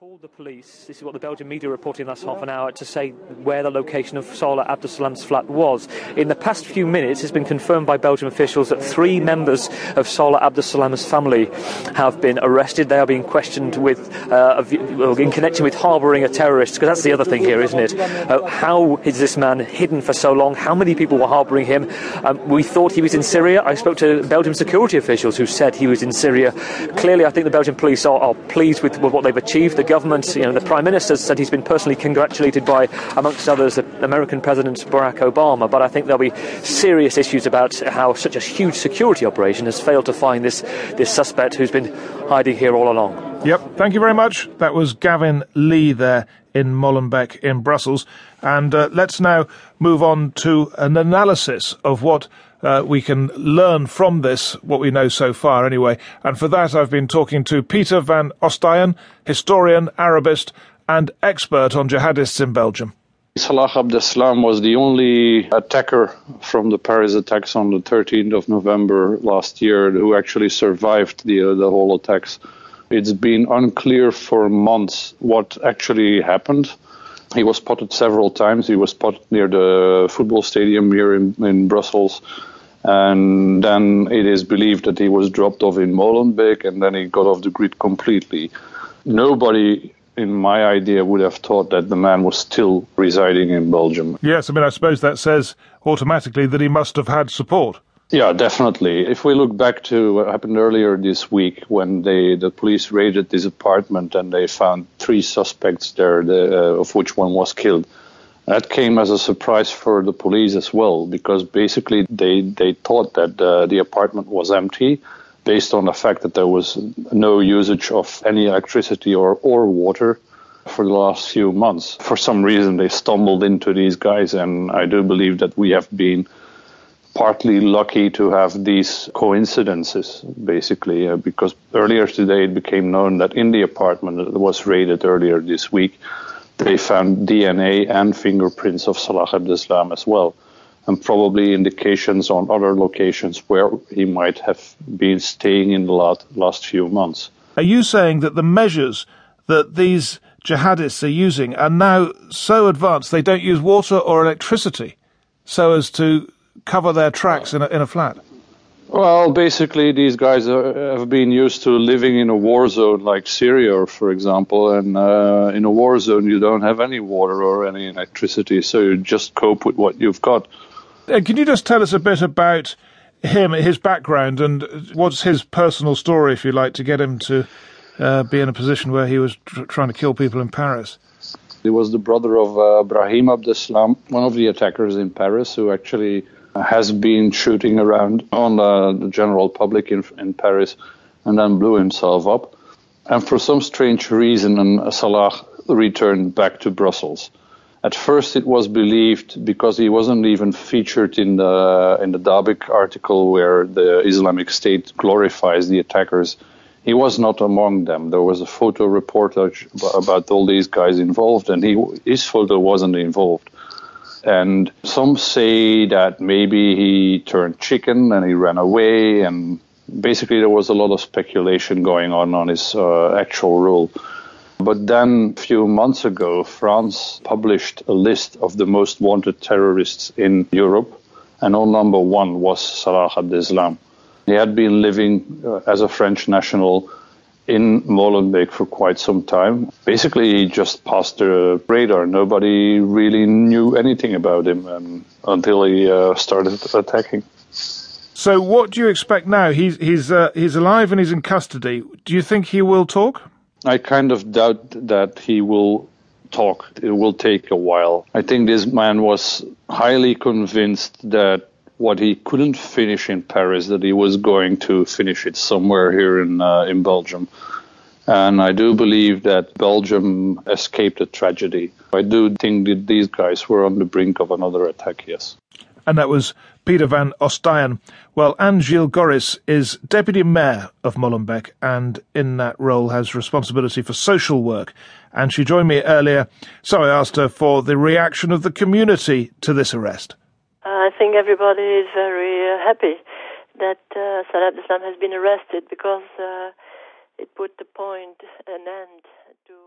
called the police, this is what the Belgian media reported in the last half an hour, to say where the location of Salah Abdeslam's flat was. In the past few minutes, it's been confirmed by Belgian officials that three members of Salah Abdeslam's family have been arrested. They are being questioned with, in connection with harbouring a terrorist, because that's the other thing here, isn't it? How is this man hidden for so long? How many people were harbouring him? We thought he was in Syria. I spoke to Belgian security officials who said he was in Syria. Clearly, I think the Belgian police are pleased with what they've achieved. The government, the Prime Minister said he's been personally congratulated by, amongst others, the American President Barack Obama. But I think there'll be serious issues about how such a huge security operation has failed to find this suspect who's been hiding here all along. Yep, thank you very much. That was Gavin Lee there in Molenbeek in Brussels. And let's now move on to an analysis of what we can learn from this, what we know so far anyway. And for that, I've been talking to Peter Van Ostaeyen, historian, Arabist, and expert on jihadists in Belgium. Salah Abdeslam was the only attacker from the Paris attacks on the 13th of November last year who actually survived the whole attacks. It's been unclear for months what actually happened. He was spotted several times. He was spotted near the football stadium here in Brussels. And then it is believed that he was dropped off in Molenbeek, and then he got off the grid completely. Nobody, in my idea, would have thought that the man was still residing in Belgium. Yes, I suppose that says automatically that he must have had support. Yeah, definitely. If we look back to what happened earlier this week when the police raided this apartment and they found three suspects there, of which one was killed, that came as a surprise for the police as well, because basically they thought that the apartment was empty based on the fact that there was no usage of any electricity or water for the last few months. For some reason, they stumbled into these guys, and I do believe that we have been partly lucky to have these coincidences, basically, because earlier today it became known that in the apartment that was raided earlier this week, they found DNA and fingerprints of Salah Abdeslam as well, and probably indications on other locations where he might have been staying in the last few months. Are you saying that the measures that these jihadists are using are now so advanced they don't use water or electricity so as to cover their tracks in a flat? Well, basically, these guys have been used to living in a war zone like Syria, for example, and in a war zone you don't have any water or any electricity, so you just cope with what you've got. Can you just tell us a bit about him, his background, and what's his personal story, if you like, to get him to be in a position where he was trying to kill people in Paris? He was the brother of Brahim Abdeslam, one of the attackers in Paris, who actually has been shooting around on the general public in Paris and then blew himself up. And for some strange reason, Salah returned back to Brussels. At first it was believed, because he wasn't even featured in the Dabiq article where the Islamic State glorifies the attackers, he was not among them. There was a photo reportage about all these guys involved, and his photo wasn't involved. And some say that maybe he turned chicken and he ran away, and basically there was a lot of speculation going on his actual role. But then a few months ago, France published a list of the most wanted terrorists in Europe, and on number one was Salah Abdeslam. He had been living as a French national in Molenbeek for quite some time. Basically, he just passed the radar. Nobody really knew anything about him until he started attacking. So what do you expect now? He's alive and he's in custody. Do you think he will talk? I kind of doubt that he will talk. It will take a while. I think this man was highly convinced that what he couldn't finish in Paris, that he was going to finish it somewhere here in Belgium. And I do believe that Belgium escaped a tragedy. I do think that these guys were on the brink of another attack, yes. And that was Peter Van Ostaeyen. Well, Anne-Gilles Goris is deputy mayor of Molenbeek, and in that role has responsibility for social work. And she joined me earlier, so I asked her for the reaction of the community to this arrest. I think everybody is very happy that Salah Abdeslam has been arrested, because it put an end to